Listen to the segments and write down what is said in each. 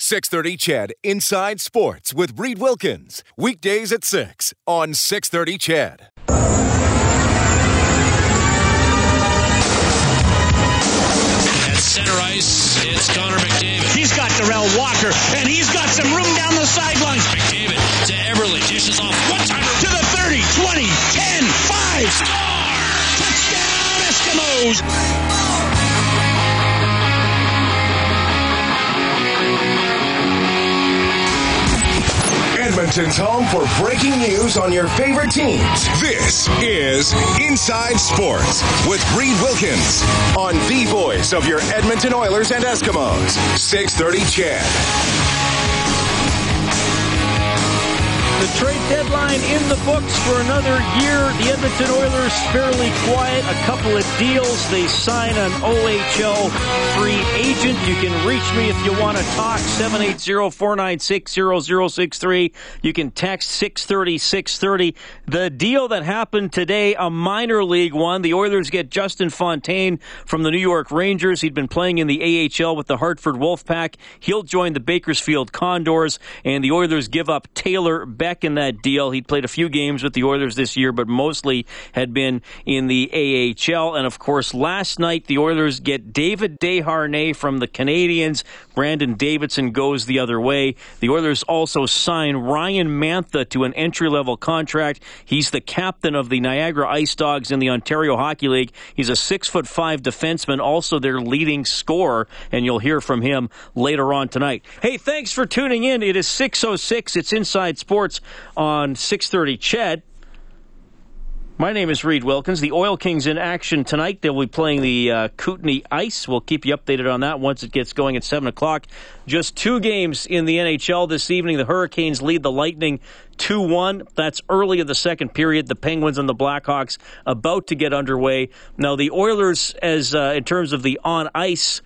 630 Ched Inside Sports with Reed Wilkins. Weekdays at 6 on 630 Ched. At center ice, it's Connor McDavid. He's got Darrell Walker, and he's got some room down the sidelines. McDavid to Everly, dishes off one timer to the 30, 20, 10, 5, score! Touchdown, Eskimos! Edmonton's home for breaking news on your favorite teams. This is Inside Sports with Reed Wilkins on the voice of your Edmonton Oilers and Eskimos, 630 Ched. The trade deadline in the books for another year. The Edmonton Oilers fairly quiet. A couple of deals. They sign an OHL free agent. You can reach me if you want to talk. 780-496-0063. You can text 630-630. The deal that happened today, a minor league one. The Oilers get Justin Fontaine from the New York Rangers. He'd been playing in the AHL with the Hartford Wolfpack. He'll join the Bakersfield Condors. And the Oilers give up Taylor Beck in that deal. He'd played a few games with the Oilers this year, but mostly had been in the AHL. And of course, last night, the Oilers get David Desharnais from the Canadiens. Brandon Davidson goes the other way. The Oilers also sign Ryan Mantha to an entry-level contract. He's the captain of the Niagara Ice Dogs in the Ontario Hockey League. He's a 6'5" defenseman, also their leading scorer, and you'll hear from him later on tonight. Hey, thanks for tuning in. It is 6:06. It's Inside Sports on 630 Ched. My name is Reed Wilkins. The Oil Kings in action tonight. They'll be playing the Kootenay Ice. We'll keep you updated on that once it gets going at 7 o'clock. Just two games in the NHL this evening. The Hurricanes lead the Lightning 2-1. That's early in the second period. The Penguins and the Blackhawks about to get underway. Now, the Oilers, as in terms of the on-ice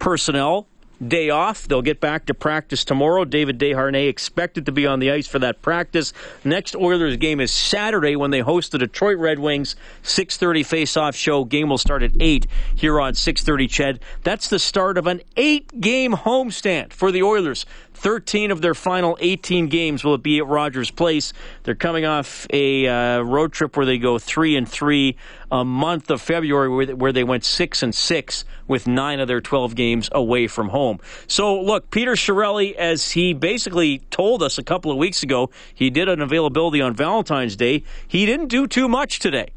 personnel, day off. They'll get back to practice tomorrow. David Desharnais expected to be on the ice for that practice. Next Oilers game is Saturday when they host the Detroit Red Wings. 6:30 face-off show. Game will start at 8 here on 6:30 Ched. That's the start of an 8-game homestand for the Oilers. 13 of their final 18 games will be at Rogers Place. They're coming off a road trip where they go 3-3, a month of February where they went 6-6 with 9 of their 12 games away from home. So, look, Peter Chiarelli, as he basically told us a couple of weeks ago, he did an availability on Valentine's Day. He didn't do too much today.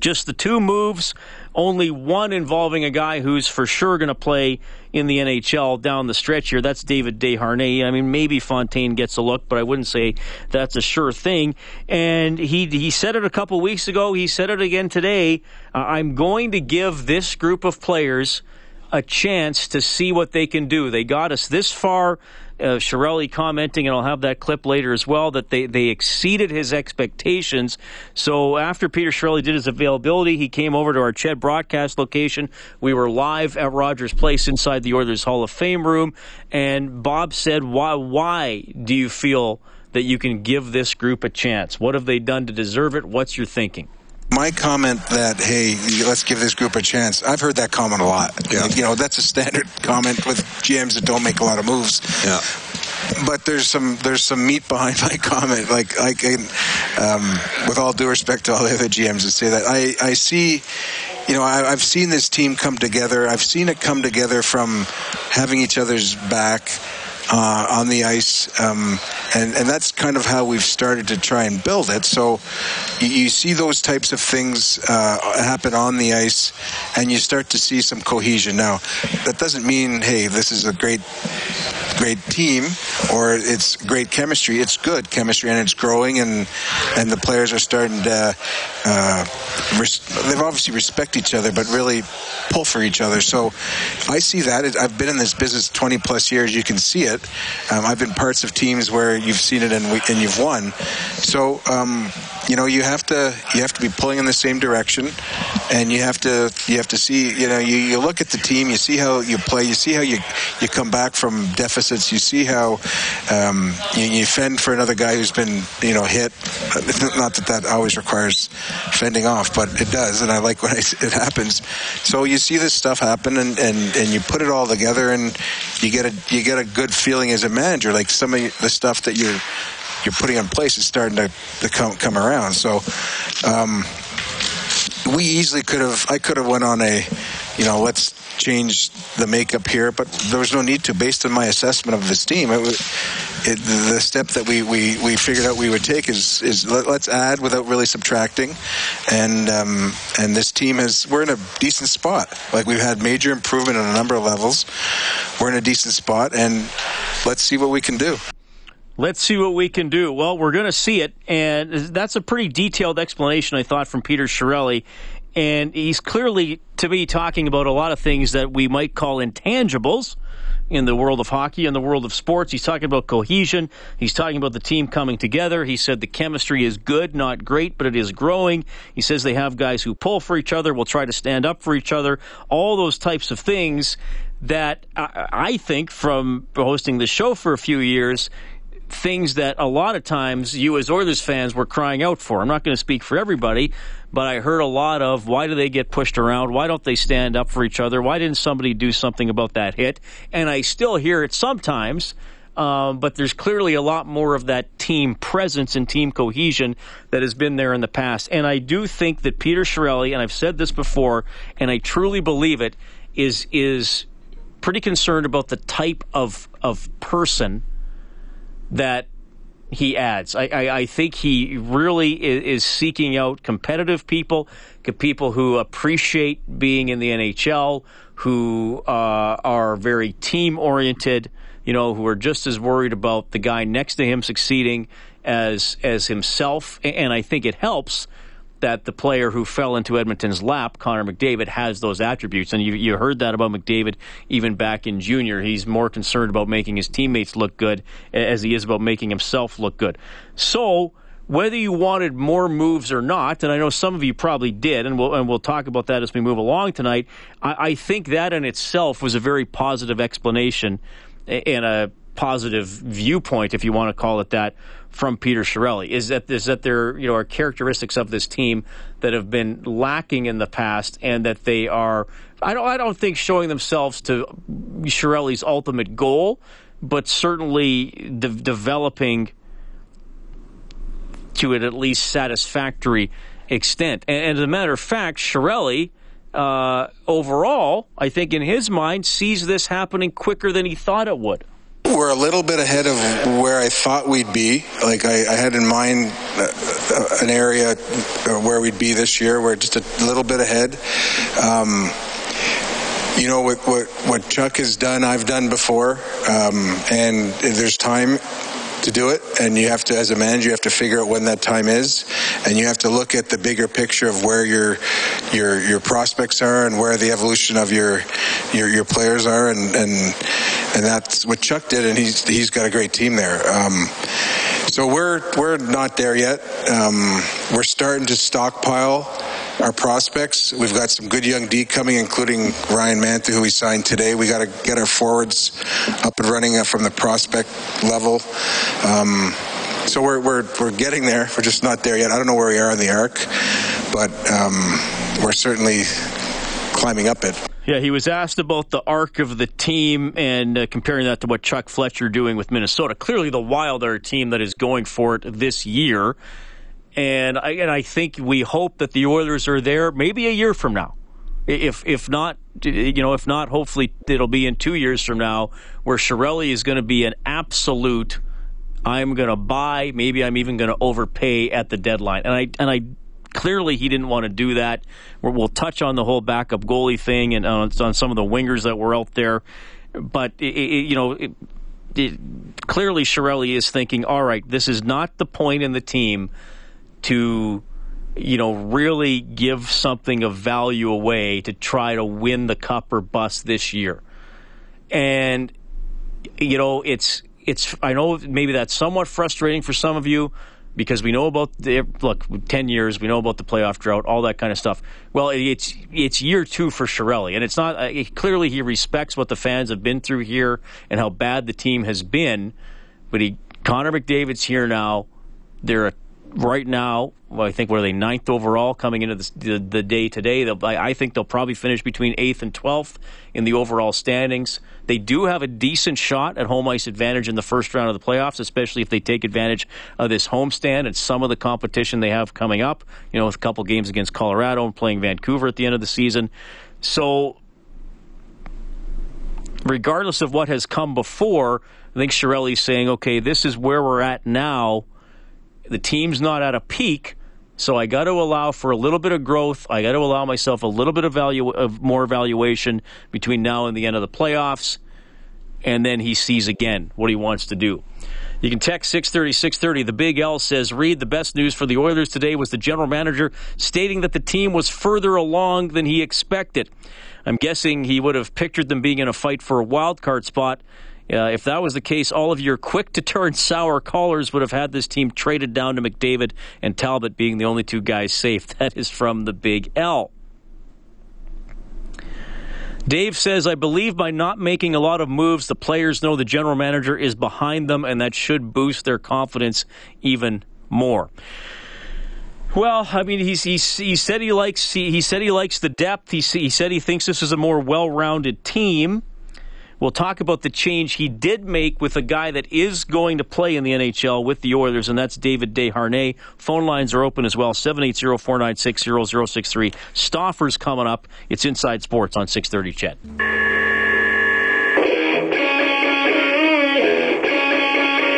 Just the two moves, only one involving a guy who's for sure going to play in the NHL down the stretch here. That's David Desharnais. I mean, maybe Fontaine gets a look, but I wouldn't say that's a sure thing. And he said it a couple weeks ago. He said it again today. I'm going to give this group of players a chance to see what they can do. They got us this far. Chiarelli commenting, and I'll have that clip later as well, that they exceeded his expectations. So after Peter Chiarelli did his availability, he came over to our Ched broadcast location. We were live at Rogers Place inside the Oilers Hall of Fame room, and Bob said, why do you feel that you can give this group a chance? What have they done to deserve it? What's your thinking? My comment that, hey, let's give this group a chance, I've heard that comment a lot. Yeah. You know, that's a standard comment with GMs that don't make a lot of moves. Yeah. But there's some meat behind my comment. Like, I can, with all due respect to all the other GMs that say that, I see, you know, I've seen this team come together. I've seen it come together from having each other's back on the ice, and that's kind of how we've started to try and build it. So you see those types of things happen on the ice, and you start to see some cohesion. Now, that doesn't mean, hey, this is a great team or it's great chemistry. It's good chemistry, and it's growing, and the players are starting to they've obviously respect each other, but really pull for each other. So I see that. I've been in this business 20 plus years. You can see it. I've been parts of teams where you've seen it and you've won. So you know, you have to be pulling in the same direction, and you have to see. You know, you look at the team, you see how you play, you see how you come back from deficits, you see how you fend for another guy who's been hit. Not that always requires fending off, but it does, and I like when it happens. So you see this stuff happen, and you put it all together, and you get a good feeling as a manager. Like some of the stuff that you're putting in place is starting to come around. So we easily could have went on a, let's change the makeup here, but there was no need to. Based on my assessment of this team, the step that we figured out we would take is let's add without really subtracting, and this team we're in a decent spot. Like, we've had major improvement on a number of levels. We're in a decent spot, and let's see what we can do. Let's see what we can do. Well, we're going to see it, and that's a pretty detailed explanation, I thought, from Peter Chiarelli. And he's clearly, to me, talking about a lot of things that we might call intangibles in the world of hockey and the world of sports. He's talking about cohesion. He's talking about the team coming together. He said the chemistry is good, not great, but it is growing. He says they have guys who pull for each other, will try to stand up for each other, all those types of things that I think, from hosting the show for a few years, things that a lot of times you as Oilers fans were crying out for. I'm not going to speak for everybody, but I heard a lot of, why do they get pushed around? Why don't they stand up for each other? Why didn't somebody do something about that hit? And I still hear it sometimes, but there's clearly a lot more of that team presence and team cohesion that has been there in the past. And I do think that Peter Chiarelli, and I've said this before, and I truly believe it, is pretty concerned about the type of person that he adds. I think he really is seeking out competitive people who appreciate being in the NHL, who are very team-oriented, who are just as worried about the guy next to him succeeding as himself. And I think it helps that the player who fell into Edmonton's lap, Connor McDavid, has those attributes. And you heard that about McDavid even back in junior. He's more concerned about making his teammates look good as he is about making himself look good. So whether you wanted more moves or not, and I know some of you probably did, and we'll talk about that as we move along tonight, I think that in itself was a very positive explanation and a positive viewpoint, if you want to call it that, from Peter Chiarelli, is that there are characteristics of this team that have been lacking in the past, and that they are I don't think showing themselves to Chiarelli's ultimate goal, but certainly developing to an at least satisfactory extent. And as a matter of fact, Chiarelli, overall, I think in his mind, sees this happening quicker than he thought it would. We're a little bit ahead of where I thought we'd be. Like, I had in mind an area where we'd be this year. We're just a little bit ahead. What Chuck has done, I've done before, and there's time to do it, and you have to, as a manager, you have to figure out when that time is, and you have to look at the bigger picture of where your prospects are and where the evolution of your players are, and that's what Chuck did, and he's got a great team there. So we're not there yet. We're starting to stockpile our prospects. We've got some good young D coming, including Ryan Mantha, who we signed today. We got to get our forwards up and running from the prospect level. So we're getting there. We're just not there yet. I don't know where we are on the arc, but we're certainly climbing up it. Yeah, he was asked about the arc of the team and comparing that to what Chuck Fletcher doing with Minnesota. Clearly, the Wild are a team that is going for it this year, and I think we hope that the Oilers are there maybe a year from now. If not, hopefully it'll be in 2 years from now, where Chiarelli is going to be an absolute. I'm going to buy. Maybe I'm even going to overpay at the deadline, and I. Clearly, he didn't want to do that. We'll touch on the whole backup goalie thing and on some of the wingers that were out there. But, clearly Chiarelli is thinking, all right, this is not the point in the team to, really give something of value away to try to win the cup or bust this year. And, it's it's, I know maybe that's somewhat frustrating for some of you, because we know about the, look, 10 years, we know about the playoff drought, all that kind of stuff. Well, it's year two for Chiarelli, and it's not, clearly he respects what the fans have been through here and how bad the team has been, but Connor McDavid's here now. They're right now, well, I think, were they ninth overall coming into the day today? I think they'll probably finish between 8th and 12th in the overall standings. They do have a decent shot at home ice advantage in the first round of the playoffs, especially if they take advantage of this homestand and some of the competition they have coming up, you know, with a couple games against Colorado and playing Vancouver at the end of the season. So regardless of what has come before, I think Chiarelli's saying, okay, this is where we're at now. The team's not at a peak, so I got to allow for a little bit of growth. I got to allow myself a little bit of value, of more valuation between now and the end of the playoffs. And then he sees again what he wants to do. You can text 630-630. The Big L says, Reed, the best news for the Oilers today was the general manager stating that the team was further along than he expected. I'm guessing he would have pictured them being in a fight for a wild card spot. If that was the case, all of your quick-to-turn-sour callers would have had this team traded down to McDavid and Talbot being the only two guys safe. That is from the Big L. Dave says, I believe by not making a lot of moves, the players know the general manager is behind them, and that should boost their confidence even more. Well, I mean, he said he likes the depth. He said he thinks this is a more well-rounded team. We'll talk about the change he did make with a guy that is going to play in the NHL with the Oilers, and that's David Desharnais. Phone lines are open as well, 780-496-0063. Stauffer's coming up. It's Inside Sports on 630 Ched.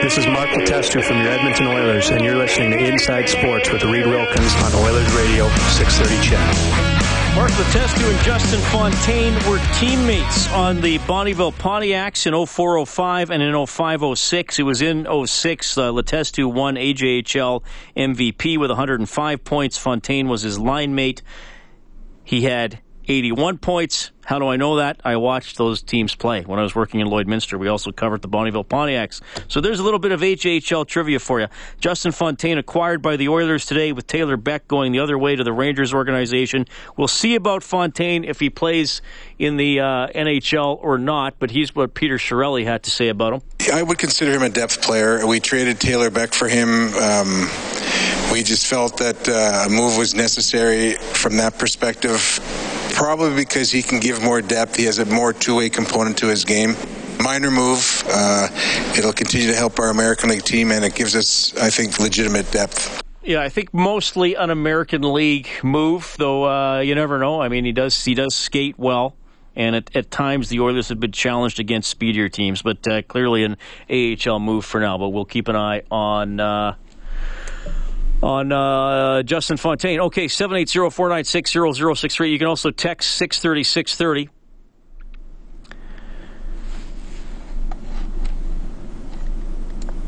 This is Mark Letestu from your Edmonton Oilers, and you're listening to Inside Sports with Reed Wilkins on Oilers Radio 630 Ched. Mark Letestu and Justin Fontaine were teammates on the Bonnyville Pontiacs in 04-05 and in 05-06. It was in 06 Letestu won AJHL MVP with 105 points. Fontaine was his line mate. He had 81 points. How do I know that? I watched those teams play. When I was working in Lloydminster, we also covered the Bonnyville Pontiacs. So there's a little bit of HHL trivia for you. Justin Fontaine acquired by the Oilers today, with Taylor Beck going the other way to the Rangers organization. We'll see about Fontaine if he plays in the NHL or not, but he's what Peter Chiarelli had to say about him. I would consider him a depth player. We traded Taylor Beck for him. We just felt that a move was necessary from that perspective, probably because he can give more depth. He has a more two-way component to his game. Minor move. It'll continue to help our American League team, and it gives us, I think, legitimate depth. Yeah, I think mostly an American League move, though you never know. I mean, he does skate well, and at times the Oilers have been challenged against speedier teams, but clearly an AHL move for now. But we'll keep an eye on Justin Fontaine. Okay, 780-496-0063. You can also text 630-630.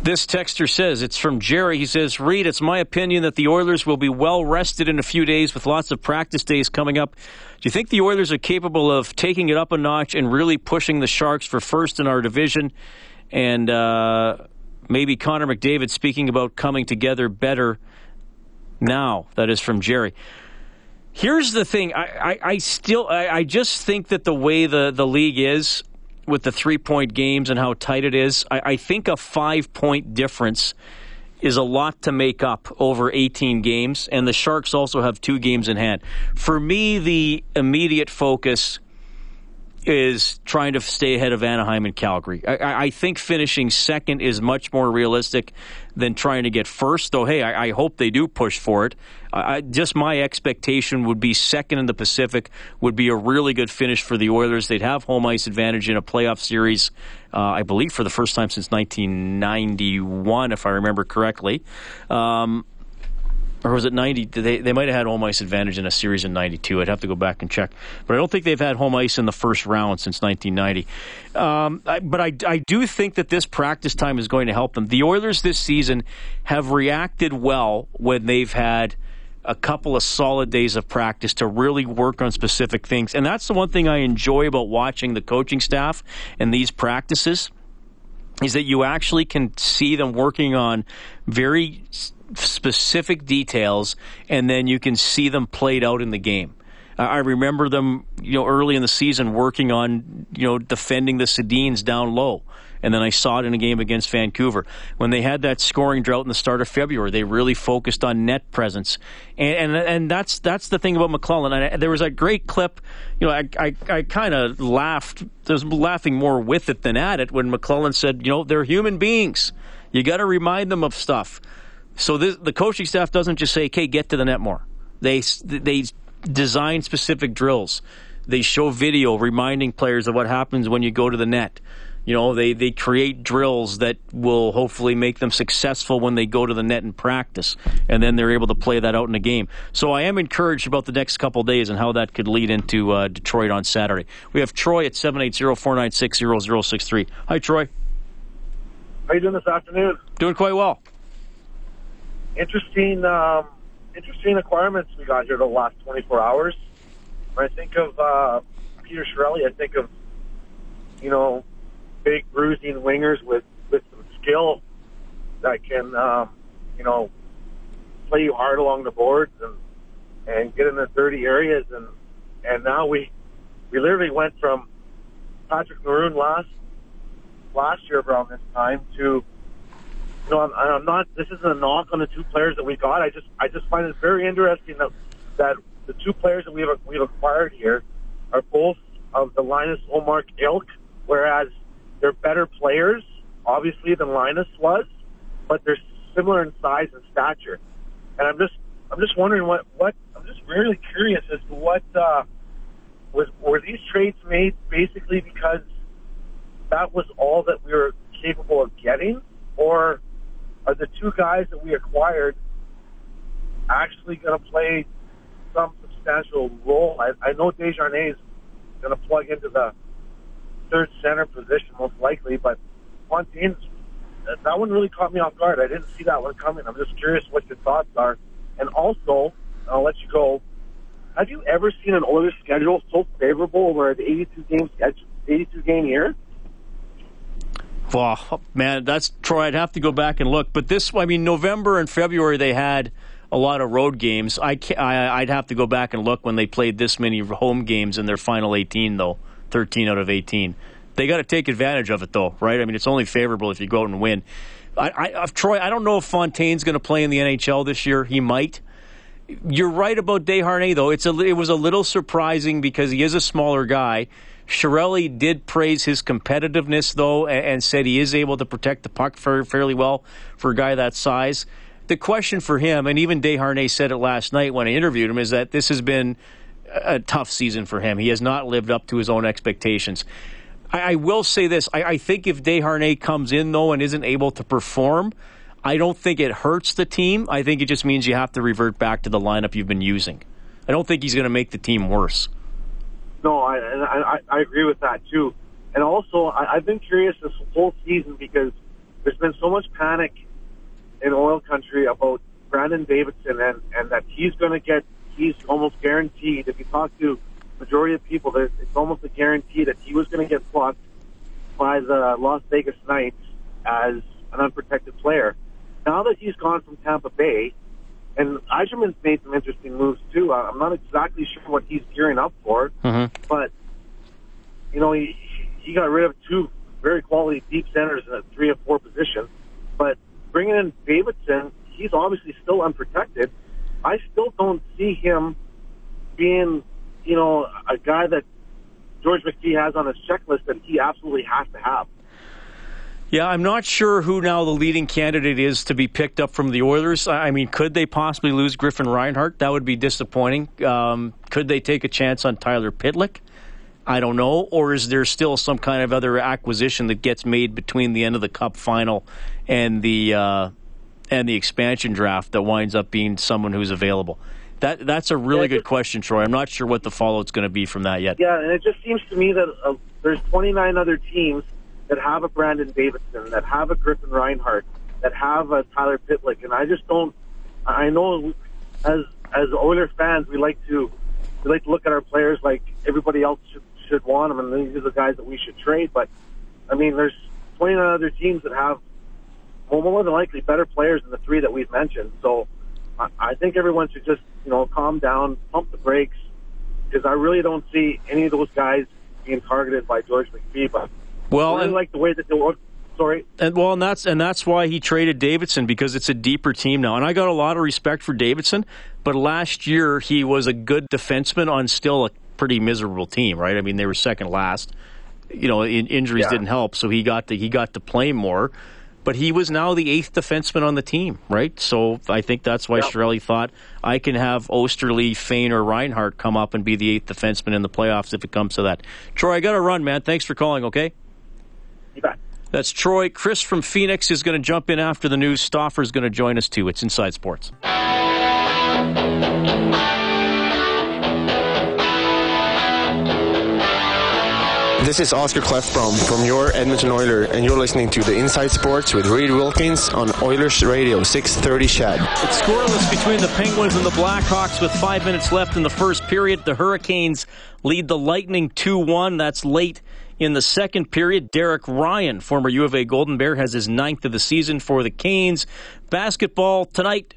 This texter says, it's from Jerry. He says, Reed, it's my opinion that the Oilers will be well rested in a few days with lots of practice days coming up. Do you think the Oilers are capable of taking it up a notch and really pushing the Sharks for first in our division? And maybe Connor McDavid speaking about coming together better now. That is from Jerry. Here's the thing. I just think that the way the league is with the three-point games and how tight it is, I think a 5-point difference is a lot to make up over 18 games, and the Sharks also have 2 games in hand. For me, the immediate focus is trying to stay ahead of Anaheim and Calgary. I think finishing second is much more realistic than trying to get first, though, hey, I hope they do push for it. Just my expectation would be second in the Pacific would be a really good finish for the Oilers. They'd have home ice advantage in a playoff series, I believe for the first time since 1991, if I remember correctly. Or was it 90? They might have had home ice advantage in a series in 92. I'd have to go back and check. But I don't think they've had home ice in the first round since 1990. But I do think that this practice time is going to help them. The Oilers this season have reacted well when they've had a couple of solid days of practice to really work on specific things. And that's the one thing I enjoy about watching the coaching staff and these practices. is that you actually can see them working on very specific details, and then you can see them played out in the game. I remember them, early in the season working on, defending the Sedins down low. And then I saw it in a game against Vancouver. When they had that scoring drought in the start of February, they really focused on net presence. And that's the thing about McLellan. And there was a great clip. I kind of laughed. I was laughing more with it than at it when McLellan said, they're human beings. You got to remind them of stuff. So the coaching staff doesn't just say, okay, get to the net more. They design specific drills. They show video reminding players of what happens when you go to the net. They create drills that will hopefully make them successful when they go to the net in practice, and then they're able to play that out in the game. So I am encouraged about the next couple of days and how that could lead into Detroit on Saturday. We have Troy at 780-496-0063. Hi, Troy. How are you doing this afternoon? Doing quite well. Interesting acquirements we got here the last 24 hours. When I think of Peter Chiarelli, I think of, big bruising wingers with some skill that can, play you hard along the boards and get in the dirty areas. And now we literally went from Patrick Maroon last year around this time to, I'm not. This isn't a knock on the two players that we got. I just find it very interesting that the two players that we've acquired here are both of the Linus Ullmark ilk, whereas they're better players, obviously, than Linus was, but they're similar in size and stature. And I'm just wondering what I'm just really curious as to what were these trades made basically because that was all that we were capable of getting, or are the two guys that we acquired actually going to play some substantial role? I know Desharnais is going to plug into the third center position most likely, but Fontaine's, that one really caught me off guard. I didn't see that one coming. I'm just curious what your thoughts are. And also, I'll let you go, have you ever seen an Oilers schedule so favorable over an 82-game year? Wow, man, that's, Troy, I'd have to go back and look. But this, November and February they had a lot of road games. I'd have to go back and look when they played this many home games in their final 18, though. 13 out of 18. They got to take advantage of it, though, right? It's only favorable if you go out and win. Troy, I don't know if Fontaine's going to play in the NHL this year. He might. You're right about Desharnais, though. It was a little surprising because he is a smaller guy. Chiarelli did praise his competitiveness, though, and said he is able to protect the puck fairly well for a guy that size. The question for him, and even Desharnais said it last night when I interviewed him, is that this has been a tough season for him. He has not lived up to his own expectations. I will say this. I think if Desharnais comes in, though, and isn't able to perform, I don't think it hurts the team. I think it just means you have to revert back to the lineup you've been using. I don't think he's going to make the team worse. No, I agree with that, too. And also, I've been curious this whole season because there's been so much panic in oil country about Brandon Davidson and that he's going to get. He's almost guaranteed. If you talk to majority of people, it's almost a guarantee that he was going to get plucked by the Las Vegas Knights as an unprotected player. Now that he's gone from Tampa Bay, and Eiserman's made some interesting moves too. I'm not exactly sure what he's gearing up for, but he got rid of two very quality deep centers in a 3 and 4 position. But bringing in Davidson, he's obviously still unprotected. I still don't see him being, a guy that George McPhee has on his checklist that he absolutely has to have. Yeah, I'm not sure who now the leading candidate is to be picked up from the Oilers. Could they possibly lose Griffin Reinhart? That would be disappointing. Could they take a chance on Tyler Pitlick? I don't know. Or is there still some kind of other acquisition that gets made between the end of the Cup final and the expansion draft that winds up being someone who's available? That's a really good question, Troy. I'm not sure what the fallout's going to be from that yet. Yeah, and it just seems to me that there's 29 other teams that have a Brandon Davidson, that have a Griffin Reinhart, that have a Tyler Pitlick, and I just don't. I know as Oilers fans, we like to look at our players like everybody else should want them, and these are the guys that we should trade. But there's playing on other teams that have, well, more than likely better players than the three that we've mentioned. So I think everyone should just, you know, calm down, pump the brakes, because I really don't see any of those guys being targeted by George McPhee. But well, I really like the way that they look. Sorry. And that's why he traded Davidson, because it's a deeper team now. And I got a lot of respect for Davidson, but last year he was a good defenseman on still a pretty miserable team, right? I mean, they were second last. You know, injuries didn't help, so he got to play more. But he was now the eighth defenseman on the team, right? So I think that's why Chiarelli thought, I can have Oesterle, Fain, or Reinhart come up and be the eighth defenseman in the playoffs if it comes to that. Troy, I got to run, man. Thanks for calling, okay? You bet. That's Troy. Chris from Phoenix is going to jump in after the news. Stauffer's going to join us, too. It's Inside Sports. This is Oscar Klefbom from your Edmonton Oilers, and you're listening to the Inside Sports with Reed Wilkins on Oilers Radio 630 Ched. It's scoreless between the Penguins and the Blackhawks with 5 minutes left in the first period. The Hurricanes lead the Lightning 2-1. That's late in the second period. Derek Ryan, former U of A Golden Bear, has his ninth of the season for the Canes. Basketball tonight.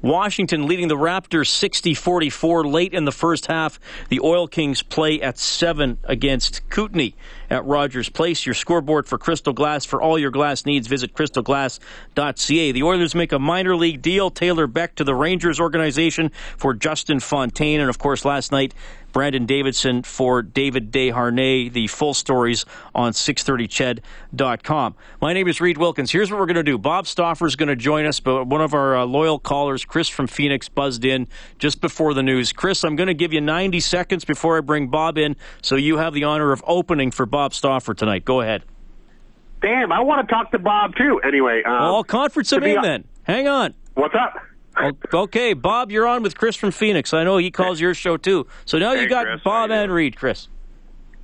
Washington leading the Raptors 60-44 late in the first half. The Oil Kings play at 7 against Kootenay at Rogers Place. Your scoreboard for Crystal Glass. For all your glass needs, visit crystalglass.ca. The Oilers make a minor league deal. Taylor Beck to the Rangers organization for Justin Fontaine. And, of course, last night, Brandon Davidson for David Desharnais. The full stories on 630Ched.com. My name is Reed Wilkins. Here's what we're going to do. Bob Stauffer is going to join us, but one of our loyal callers, Chris from Phoenix, buzzed in just before the news. Chris, I'm going to give you 90 seconds before I bring Bob in, so you have the honor of opening for Bob Stauffer tonight. Go ahead. Damn, I want to talk to Bob, too. Anyway. Well, I'll conference him in, then. Hang on. What's up? Okay, Bob, you're on with Chris from Phoenix. I know he calls your show, too. So now you got Chris, Bob and Reed, Chris.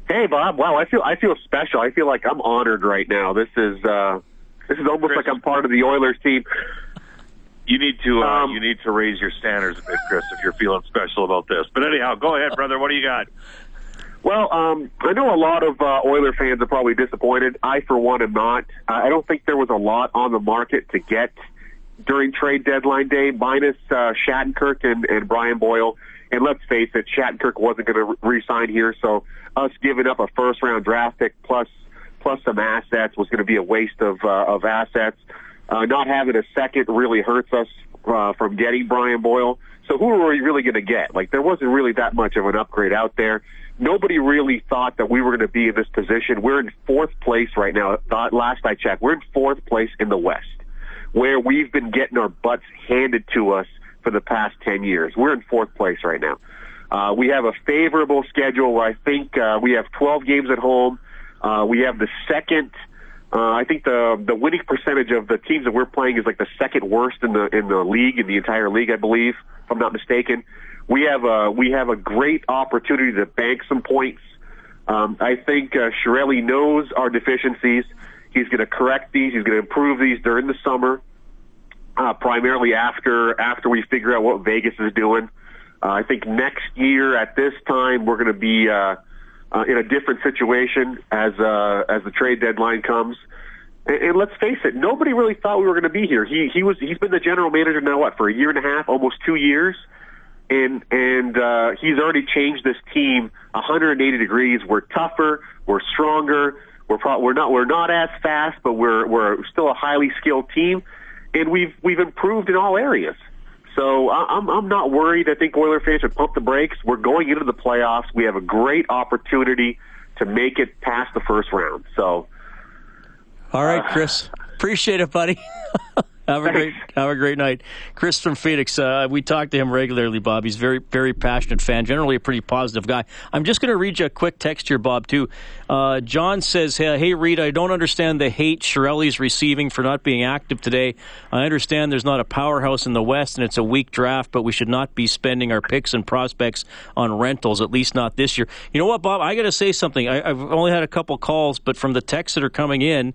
Hey, Bob. Wow, I feel special. I feel like I'm honored right now. This is almost Chris, like I'm part of the Oilers team. You need to raise your standards a bit, Chris, if you're feeling special about this. But anyhow, go ahead, brother. What do you got? Well, I know a lot of Oiler fans are probably disappointed. I, for one, am not. I don't think there was a lot on the market to get during trade deadline day, minus Shattenkirk and Brian Boyle. And let's face it, Shattenkirk wasn't going to re-sign here, so us giving up a first-round draft pick plus some assets was going to be a waste of assets. Not having a second really hurts us from getting Brian Boyle. So who were we really going to get? Like, there wasn't really that much of an upgrade out there. Nobody really thought that we were going to be in this position. We're in fourth place right now. Last I checked, we're in fourth place in the West, where we've been getting our butts handed to us for the past 10 years. We're in fourth place right now. We have a favorable schedule. I think we have 12 games at home. We have the second. I think the winning percentage of the teams that we're playing is like the second worst in the league, in the entire league, I believe, if I'm not mistaken. We have a great opportunity to bank some points. I think Chiarelli knows our deficiencies. He's going to correct these. He's going to improve these during the summer, primarily after we figure out what Vegas is doing. I think next year at this time we're going to be in a different situation as the trade deadline comes. And let's face it, nobody really thought we were going to be here. He's been the general manager now for a year and a half, almost 2 years, and he's already changed this team 180 degrees. We're tougher. We're stronger. We're not as fast, but we're still a highly skilled team, and we've improved in all areas. So I'm not worried. I think Oilers fans should pump the brakes. We're going into the playoffs. We have a great opportunity to make it past the first round. So, all right, Chris, appreciate it, buddy. Have a great night. Chris from Phoenix, we talk to him regularly, Bob. He's a very, very passionate fan, generally a pretty positive guy. I'm just going to read you a quick text here, Bob, too. John says, hey, Reed, I don't understand the hate Chiarelli's receiving for not being active today. I understand there's not a powerhouse in the West and it's a weak draft, but we should not be spending our picks and prospects on rentals, at least not this year. You know what, Bob? I got to say something. I've only had a couple calls, but from the texts that are coming in,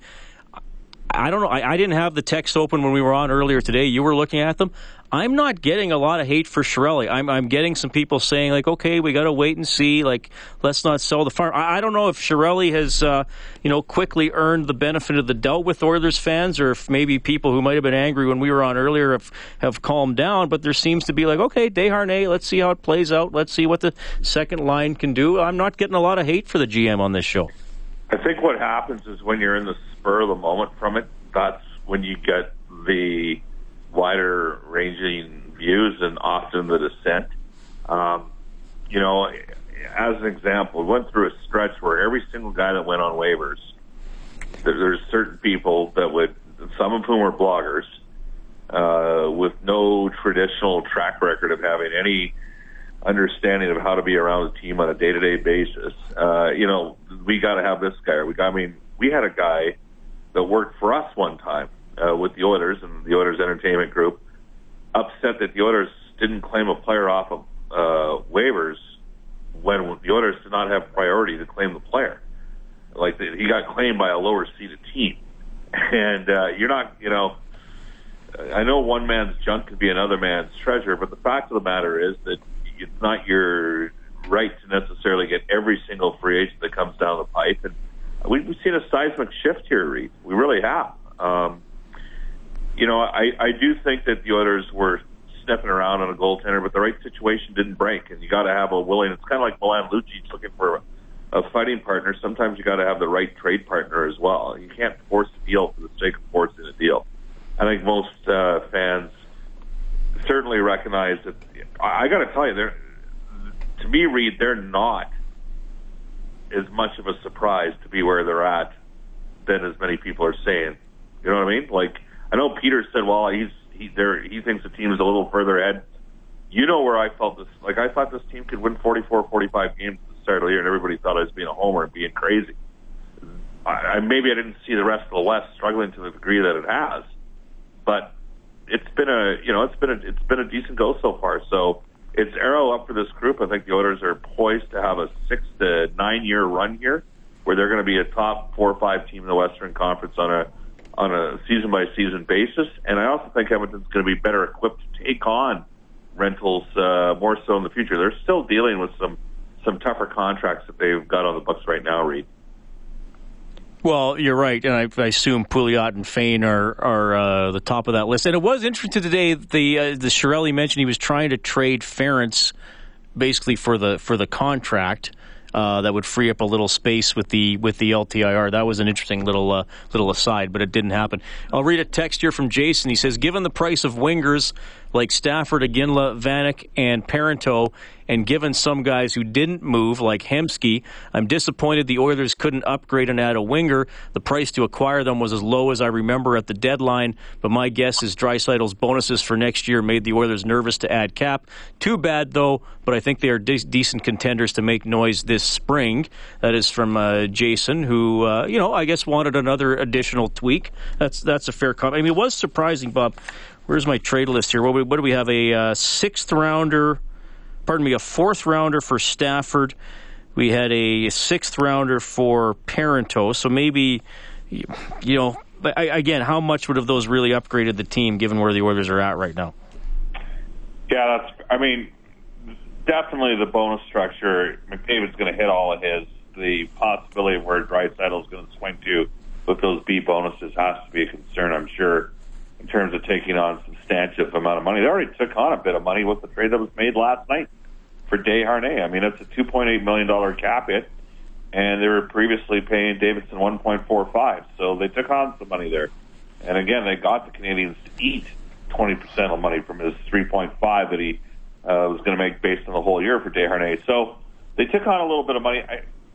I don't know. I didn't have the text open when we were on earlier today. You were looking at them. I'm not getting a lot of hate for Chiarelli. I'm getting some people saying, like, okay, we got to wait and see. Like, let's not sell the farm. I don't know if Chiarelli has, quickly earned the benefit of the doubt with Oilers fans, or if maybe people who might have been angry when we were on earlier have calmed down. But there seems to be like, okay, Desharnais, let's see how it plays out. Let's see what the second line can do. I'm not getting a lot of hate for the GM on this show. I think what happens is when you're in the spur of the moment from it, that's when you get the wider ranging views and often the dissent. As an example, we went through a stretch where every single guy that went on waivers, there's certain people that would, some of whom were bloggers, with no traditional track record of having any understanding of how to be around the team on a day-to-day basis. We got to have this guy. We had a guy that worked for us one time with the Oilers and the Oilers Entertainment Group, upset that the Oilers didn't claim a player off of waivers when the Oilers did not have priority to claim the player. He got claimed by a lower-seeded team. And I know one man's junk could be another man's treasure, but the fact of the matter is that it's not your right to necessarily get every single free agent that comes down the pipe. And we've seen a seismic shift here, Reed. We really have. I do think that the Oilers were sniffing around on a goaltender, but the right situation didn't break. And you got to have a willing. It's kind of like Milan Lucic looking for a fighting partner. Sometimes you got to have the right trade partner as well. You can't force a deal for the sake of forcing a deal. I think most fans certainly recognize that. I got to tell you, to me, Reed, they're not as much of a surprise to be where they're at than as many people are saying. You know what I mean? I know Peter said, well, he thinks the team is a little further ahead. You know where I felt this. I thought this team could win 44, 45 games at the start of the year, and everybody thought I was being a homer and being crazy. Maybe I didn't see the rest of the West struggling to the degree that it has, but it's been a decent go so far. So it's arrow up for this group. I think the Oilers are poised to have a 6 to 9 year run here, where they're going to be a top 4 or 5 team in the Western Conference on a season by season basis. And I also think Edmonton's going to be better equipped to take on rentals more so in the future. They're still dealing with some tougher contracts that they've got on the books right now, Reed. Well, you're right, and I assume Pouliot and Fain are the top of that list. And it was interesting today, the Chiarelli mentioned he was trying to trade Ferentz basically for the contract that would free up a little space with the LTIR. That was an interesting little aside, but it didn't happen. I'll read a text here from Jason. He says, given the price of wingers like Stafford, Iginla, Vanek, and Parenteau, and given some guys who didn't move, like Hemsky, I'm disappointed the Oilers couldn't upgrade and add a winger. The price to acquire them was as low as I remember at the deadline, but my guess is Dreisaitl's bonuses for next year made the Oilers nervous to add cap. Too bad, though, but I think they are decent contenders to make noise this spring. That is from Jason, who, I guess wanted another additional tweak. That's a fair comment. I mean, it was surprising, Bob. Where's my trade list here? What do we have? A a fourth rounder for Stafford. We had a sixth rounder for Parenteau. So maybe, how much would have those really upgraded the team given where the Oilers are at right now? Yeah, definitely the bonus structure. McDavid's going to hit all of his. The possibility of where Draisaitl is going to swing to with those B bonuses has to be a concern, I'm sure, in terms of taking on a substantive amount of money. They already took on a bit of money with the trade that was made last night for Desharnais. That's a $2.8 million cap hit, and they were previously paying Davidson $1.45, so they took on some money there. And again, they got the Canadians to eat 20% of money from his $3.5 that he was going to make based on the whole year for Desharnais. So they took on a little bit of money.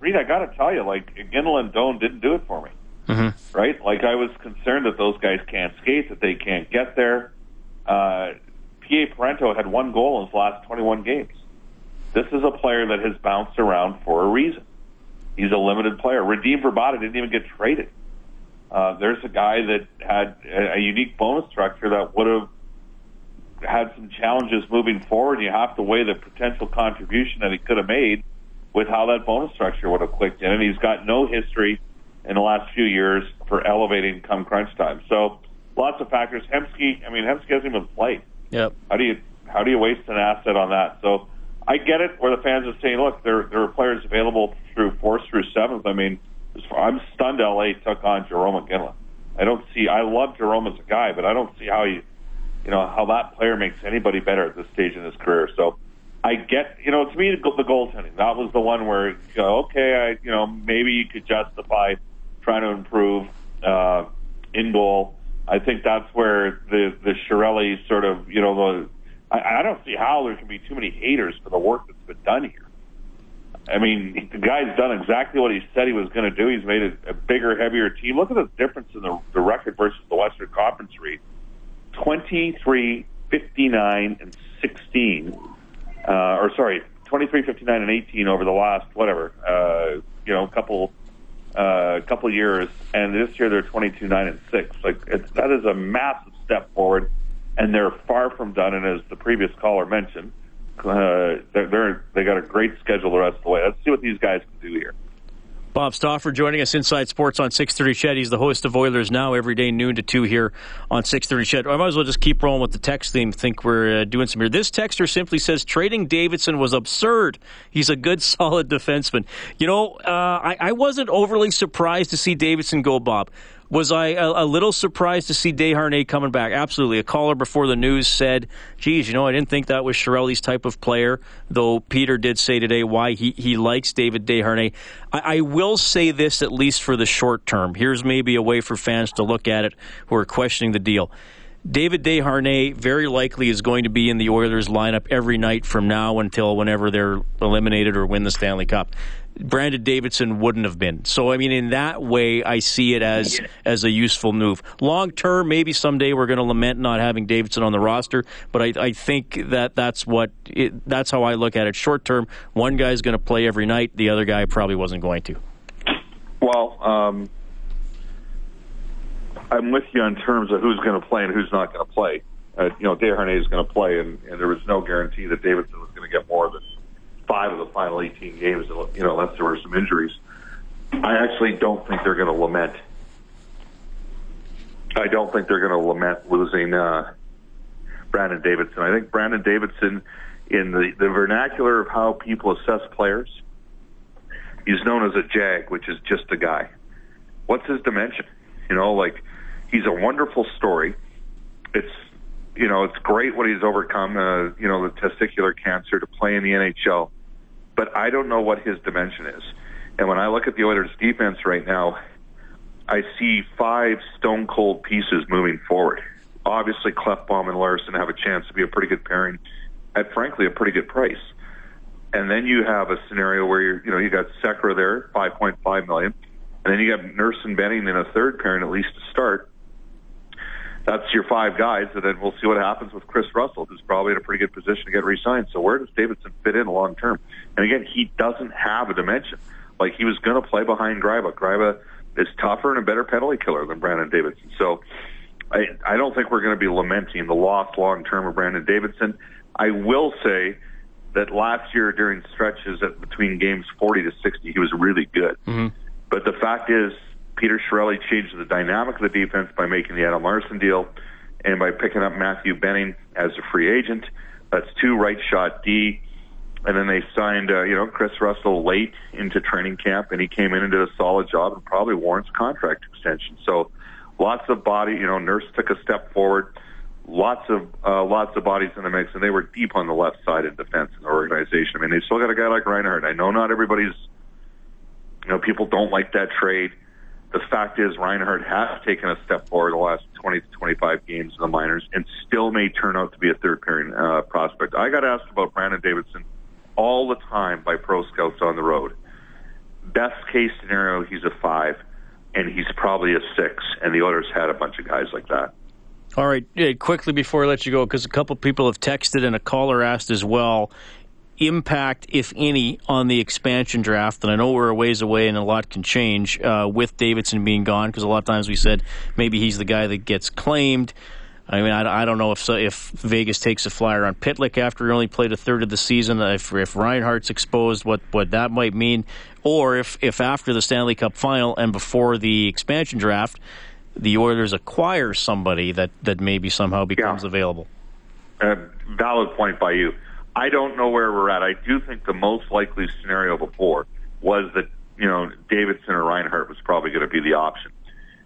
Reed, I got to tell you, Iginla and Doan didn't do it for me. Mm-hmm. Right? I was concerned that those guys can't skate, that they can't get there. P.A. Parenteau had one goal in his last 21 games. This is a player that has bounced around for a reason. He's a limited player. Radim Vrbata didn't even get traded. There's a guy that had a unique bonus structure that would have had some challenges moving forward. You have to weigh the potential contribution that he could have made with how that bonus structure would have clicked in. And he's got no history in the last few years for elevating come crunch time. So lots of factors. Hemsky, I mean, Hemsky hasn't even played. Yep. How do you waste an asset on that? So I get it where the fans are saying, look, there are players available through 4th through 7th. I mean, I'm stunned LA took on Jarome McGinley. I love Jarome as a guy, but I don't see how how that player makes anybody better at this stage in his career. So I get, to me, the goaltending, that was the one where, maybe you could justify trying to improve in goal. I think that's where the Chiarelli sort of, I don't see how there can be too many haters for the work that's been done here. I mean, the guy's done exactly what he said he was going to do. He's made a bigger, heavier team. Look at the difference in the record versus the Western Conference read. 23, 59, and 16. 23, 59, and 18 over the last, couple years. And this year they're 22, 9, and 6. That is a massive step forward. And they're far from done. And as the previous caller mentioned, they got a great schedule the rest of the way. Let's see what these guys can do here. Bob Stauffer joining us inside sports on 630 Ched. He's the host of Oilers Now every day noon to 2 here on 630 Ched. I might as well just keep rolling with the text theme. Think we're doing some here. This texter simply says trading Davidson was absurd. He's a good, solid defenseman. I wasn't overly surprised to see Davidson go, Bob. Was I a little surprised to see Desharnais coming back? Absolutely. A caller before the news said, geez, I didn't think that was Chiarelli's type of player, though Peter did say today why he likes David Desharnais. I will say this, at least for the short term. Here's maybe a way for fans to look at it who are questioning the deal. David Desharnais very likely is going to be in the Oilers lineup every night from now until whenever they're eliminated or win the Stanley Cup. Brandon Davidson wouldn't have been. So, in that way, I see it as a useful move. Long term, maybe someday we're going to lament not having Davidson on the roster, but I think that's how I look at it. Short term, one guy's going to play every night, the other guy probably wasn't going to. Well, I'm with you in terms of who's going to play and who's not going to play. Desharnais is going to play, and there was no guarantee that Davidson was going to get more than 5 of the final 18 games, unless there were some injuries. I actually don't think they're going to lament. I don't think they're going to lament losing Brandon Davidson. I think Brandon Davidson, in the vernacular of how people assess players, he's known as a jag, which is just a guy. What's his dimension? He's a wonderful story. It's great what he's overcome, the testicular cancer, to play in the NHL. But I don't know what his dimension is. And when I look at the Oilers' defense right now, I see 5 stone-cold pieces moving forward. Obviously, Klefbom and Larson have a chance to be a pretty good pairing at, frankly, a pretty good price. And then you have a scenario where, you got Sekera there, $5.5 million. And then you got Nurse and Benning in a third pairing, at least to start. That's your 5 guys, and then we'll see what happens with Chris Russell, who's probably in a pretty good position to get re-signed. So where does Davidson fit in long term? And again, he doesn't have a dimension. He was going to play behind Greiba. Greiba is tougher and a better penalty killer than Brandon Davidson. So I don't think we're going to be lamenting the loss long term of Brandon Davidson. I will say that last year during stretches between games 40 to 60, he was really good. Mm-hmm. But the fact is, Peter Chiarelli changed the dynamic of the defense by making the Adam Larson deal and by picking up Matthew Benning as a free agent. That's 2 right-shot D. And then they signed, Chris Russell late into training camp, and he came in and did a solid job and probably warrants contract extension. So lots of body, Nurse took a step forward, lots of bodies in the mix, and they were deep on the left side of defense in the organization. They still got a guy like Reinhart. I know not everybody's, people don't like that trade. The fact is, Reinhart has taken a step forward the last 20 to 25 games in the minors and still may turn out to be a third-pairing prospect. I got asked about Brandon Davidson all the time by pro scouts on the road. Best-case scenario, he's a 5, and he's probably a 6, and the Oilers had a bunch of guys like that. All right, quickly before I let you go, because a couple people have texted and a caller asked as well, impact, if any, on the expansion draft? And I know we're a ways away and a lot can change with Davidson being gone, because a lot of times we said maybe he's the guy that gets claimed. I mean, I don't know if Vegas takes a flyer on Pitlick after he only played a third of the season, if Reinhart's exposed, what that might mean, or if after the Stanley Cup final and before the expansion draft, the Oilers acquire somebody that maybe somehow becomes available. Valid point by you. I don't know where we're at. I do think the most likely scenario before was that, Davidson or Reinhart was probably going to be the option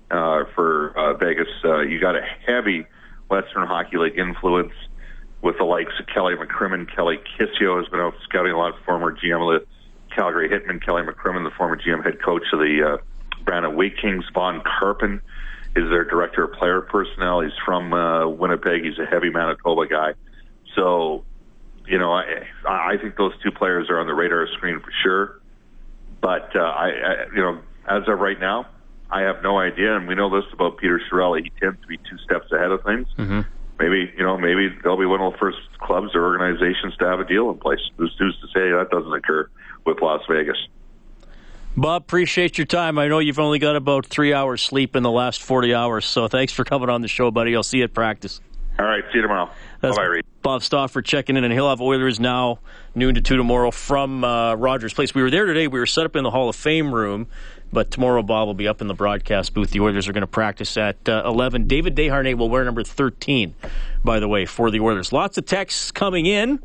for Vegas. You got a heavy Western Hockey League influence with the likes of Kelly McCrimmon. Kelly Kissio has been out scouting a lot, former GM of the Calgary Hitmen. Kelly McCrimmon, the former GM head coach of the Brandon Oil Kings. Von Karpen is their director of player personnel. He's from Winnipeg. He's a heavy Manitoba guy. So, I think those two players are on the radar screen for sure. But, as of right now, I have no idea. And we know this about Peter Chiarelli. He tends to be two steps ahead of things. Mm-hmm. Maybe they'll be one of the first clubs or organizations to have a deal in place. Who's to say that doesn't occur with Las Vegas? Bob, appreciate your time. I know you've only got about 3 hours sleep in the last 40 hours, so thanks for coming on the show, buddy. I'll see you at practice. All right, see you tomorrow. That's bye-bye, Reed. Bob Stauffer checking in, and he'll have Oilers Now, noon to 2 tomorrow from Rogers Place. We were there today. We were set up in the Hall of Fame room, but tomorrow Bob will be up in the broadcast booth. The Oilers are going to practice at 11. David Desharnais will wear number 13, by the way, for the Oilers. Lots of texts coming in.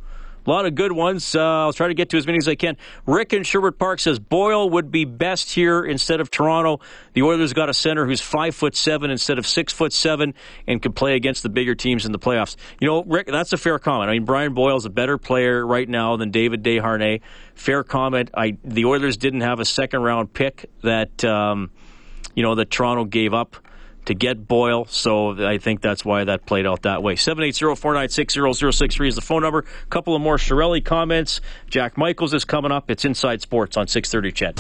A lot of good ones. I'll try to get to as many as I can. Rick in Sherwood Park says, Boyle would be best here instead of Toronto. The Oilers got a center who's 5'7" instead of 6'7" and can play against the bigger teams in the playoffs. Rick, that's a fair comment. I mean, Brian Boyle's a better player right now than David Desharnais. Fair comment. The Oilers didn't have a second-round pick that, that Toronto gave up to get Boyle, so I think that's why that played out that way. 780-496-0063 is the phone number. A couple of more Chiarelli comments. Jack Michaels is coming up. It's Inside Sports on 630 Ched.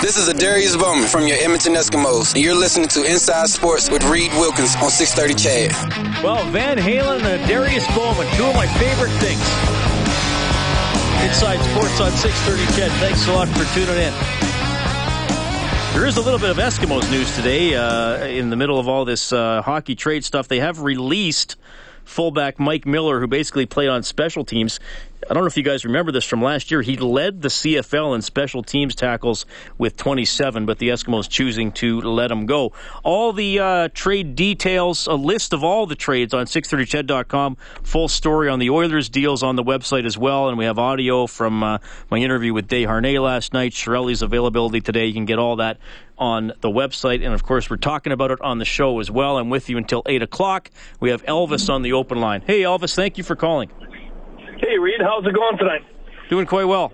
This is Adarius Bowman from your Edmonton Eskimos, and you're listening to Inside Sports with Reed Wilkins on 630 Ched. Well, Van Halen and Adarius Bowman, two of my favorite things. Inside Sports on 630 Ched. Thanks a lot for tuning in. There is a little bit of Eskimos news today in the middle of all this hockey trade stuff. They have released fullback Mike Miller, who basically played on special teams. I don't know if you guys remember this from last year. He led the CFL in special teams tackles with 27, but the Eskimos choosing to let him go. All the trade details, a list of all the trades on 630Ched.com. Full story on the Oilers deals on the website as well, and we have audio from my interview with Desharnais last night. Chiarelli's availability today. You can get all that on the website, and of course we're talking about it on the show as well. I'm with you until 8 o'clock. We have Elvis on the open line. Hey Elvis, thank you for calling. Hey Reed, how's it going tonight? Doing quite well.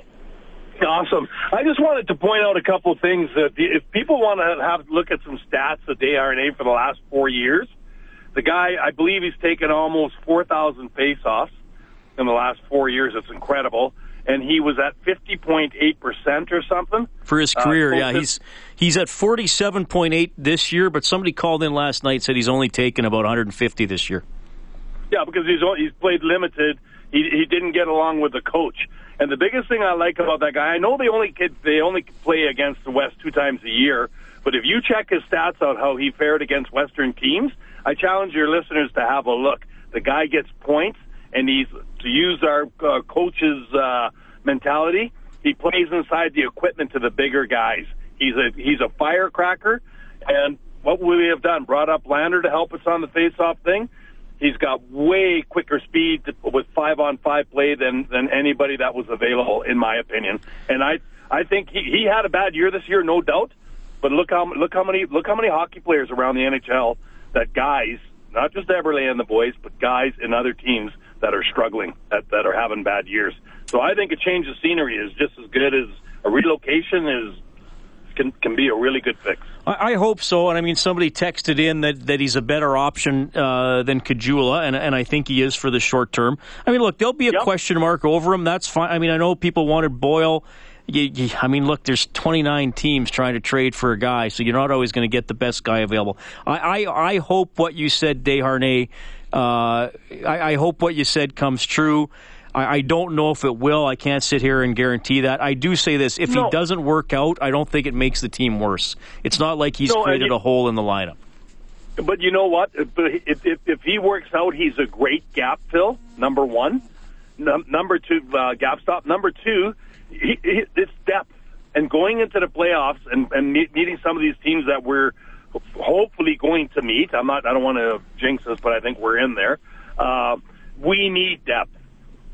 Awesome. I just wanted to point out a couple of things. That if people want to have look at some stats of Desharnais for the last 4 years, the guy, I believe he's taken almost 4,000 face-offs in the last 4 years. It's incredible. And he was at 50.8% or something for his career. He's at 47.8 this year. But somebody called in last night said he's only taken about 150 this year. Yeah, because he's played limited. He didn't get along with the coach. And the biggest thing I like about that guy, I know they only play against the West 2 times a year. But if you check his stats out, how he fared against Western teams, I challenge your listeners to have a look. The guy gets points. And he's, to use our coach's mentality, he plays inside the equipment to the bigger guys. He's a firecracker. And what would we have done? Brought up Lander to help us on the face-off thing. He's got way quicker speed with 5-on-5 play than anybody that was available, in my opinion. And I think he had a bad year this year, no doubt. But look how many hockey players around the NHL that guys, not just Eberle and the boys, but guys in other teams that are struggling, that are having bad years. So I think a change of scenery is just as good as a relocation can be a really good fix. I hope so. And I mean, somebody texted in that he's a better option than Kajula, and I think he is for the short term. I mean, look, there'll be a question mark over him. That's fine. I mean, I know people wanted Boyle. I mean, look, there's 29 teams trying to trade for a guy, so you're not always going to get the best guy available. I hope what you said, Desharnais, I hope what you said comes true. I don't know if it will. I can't sit here and guarantee that. I do say this. If he doesn't work out, I don't think it makes the team worse. It's not like he's created a hole in the lineup. But you know what? If he works out, he's a great gap fill, number one. Number two, gap stop. Number two, it's depth. And going into the playoffs and meeting some of these teams that we're hopefully going to meet, I don't want to jinx this, but I think we're in there. We need depth.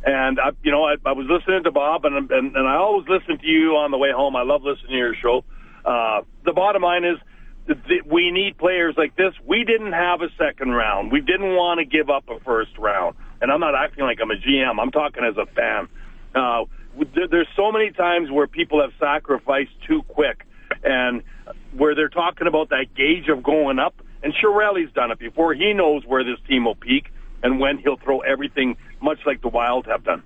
And, I was listening to Bob, and I always listen to you on the way home. I love listening to your show. The bottom line is we need players like this. We didn't have a second round. We didn't want to give up a first round. And I'm not acting like I'm a GM. I'm talking as a fan. There's so many times where people have sacrificed too quick and where they're talking about that gauge of going up. And Chiarelli's done it before. He knows where this team will peak and when he'll throw everything, much like the Wild have done.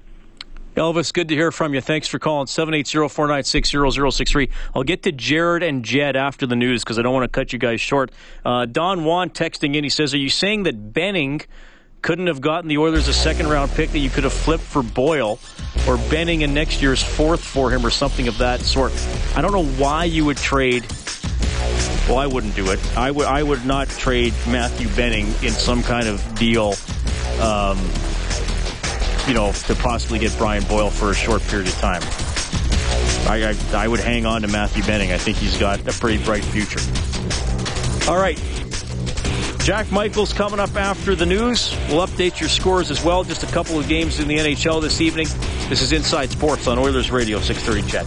Elvis, good to hear from you. Thanks for calling 780-496-0063. I'll get to Jared and Jed after the news because I don't want to cut you guys short. Don Juan texting in. He says, are you saying that Benning couldn't have gotten the Oilers a second-round pick that you could have flipped for Boyle or Benning in next year's fourth for him or something of that sort? I don't know why you would trade. Well, I wouldn't do it. I would not trade Matthew Benning in some kind of deal to possibly get Brian Boyle for a short period of time. I would hang on to Matthew Benning. I think he's got a pretty bright future. All right. Jack Michaels coming up after the news. We'll update your scores as well. Just a couple of games in the NHL this evening. This is Inside Sports on Oilers Radio 630 Chet.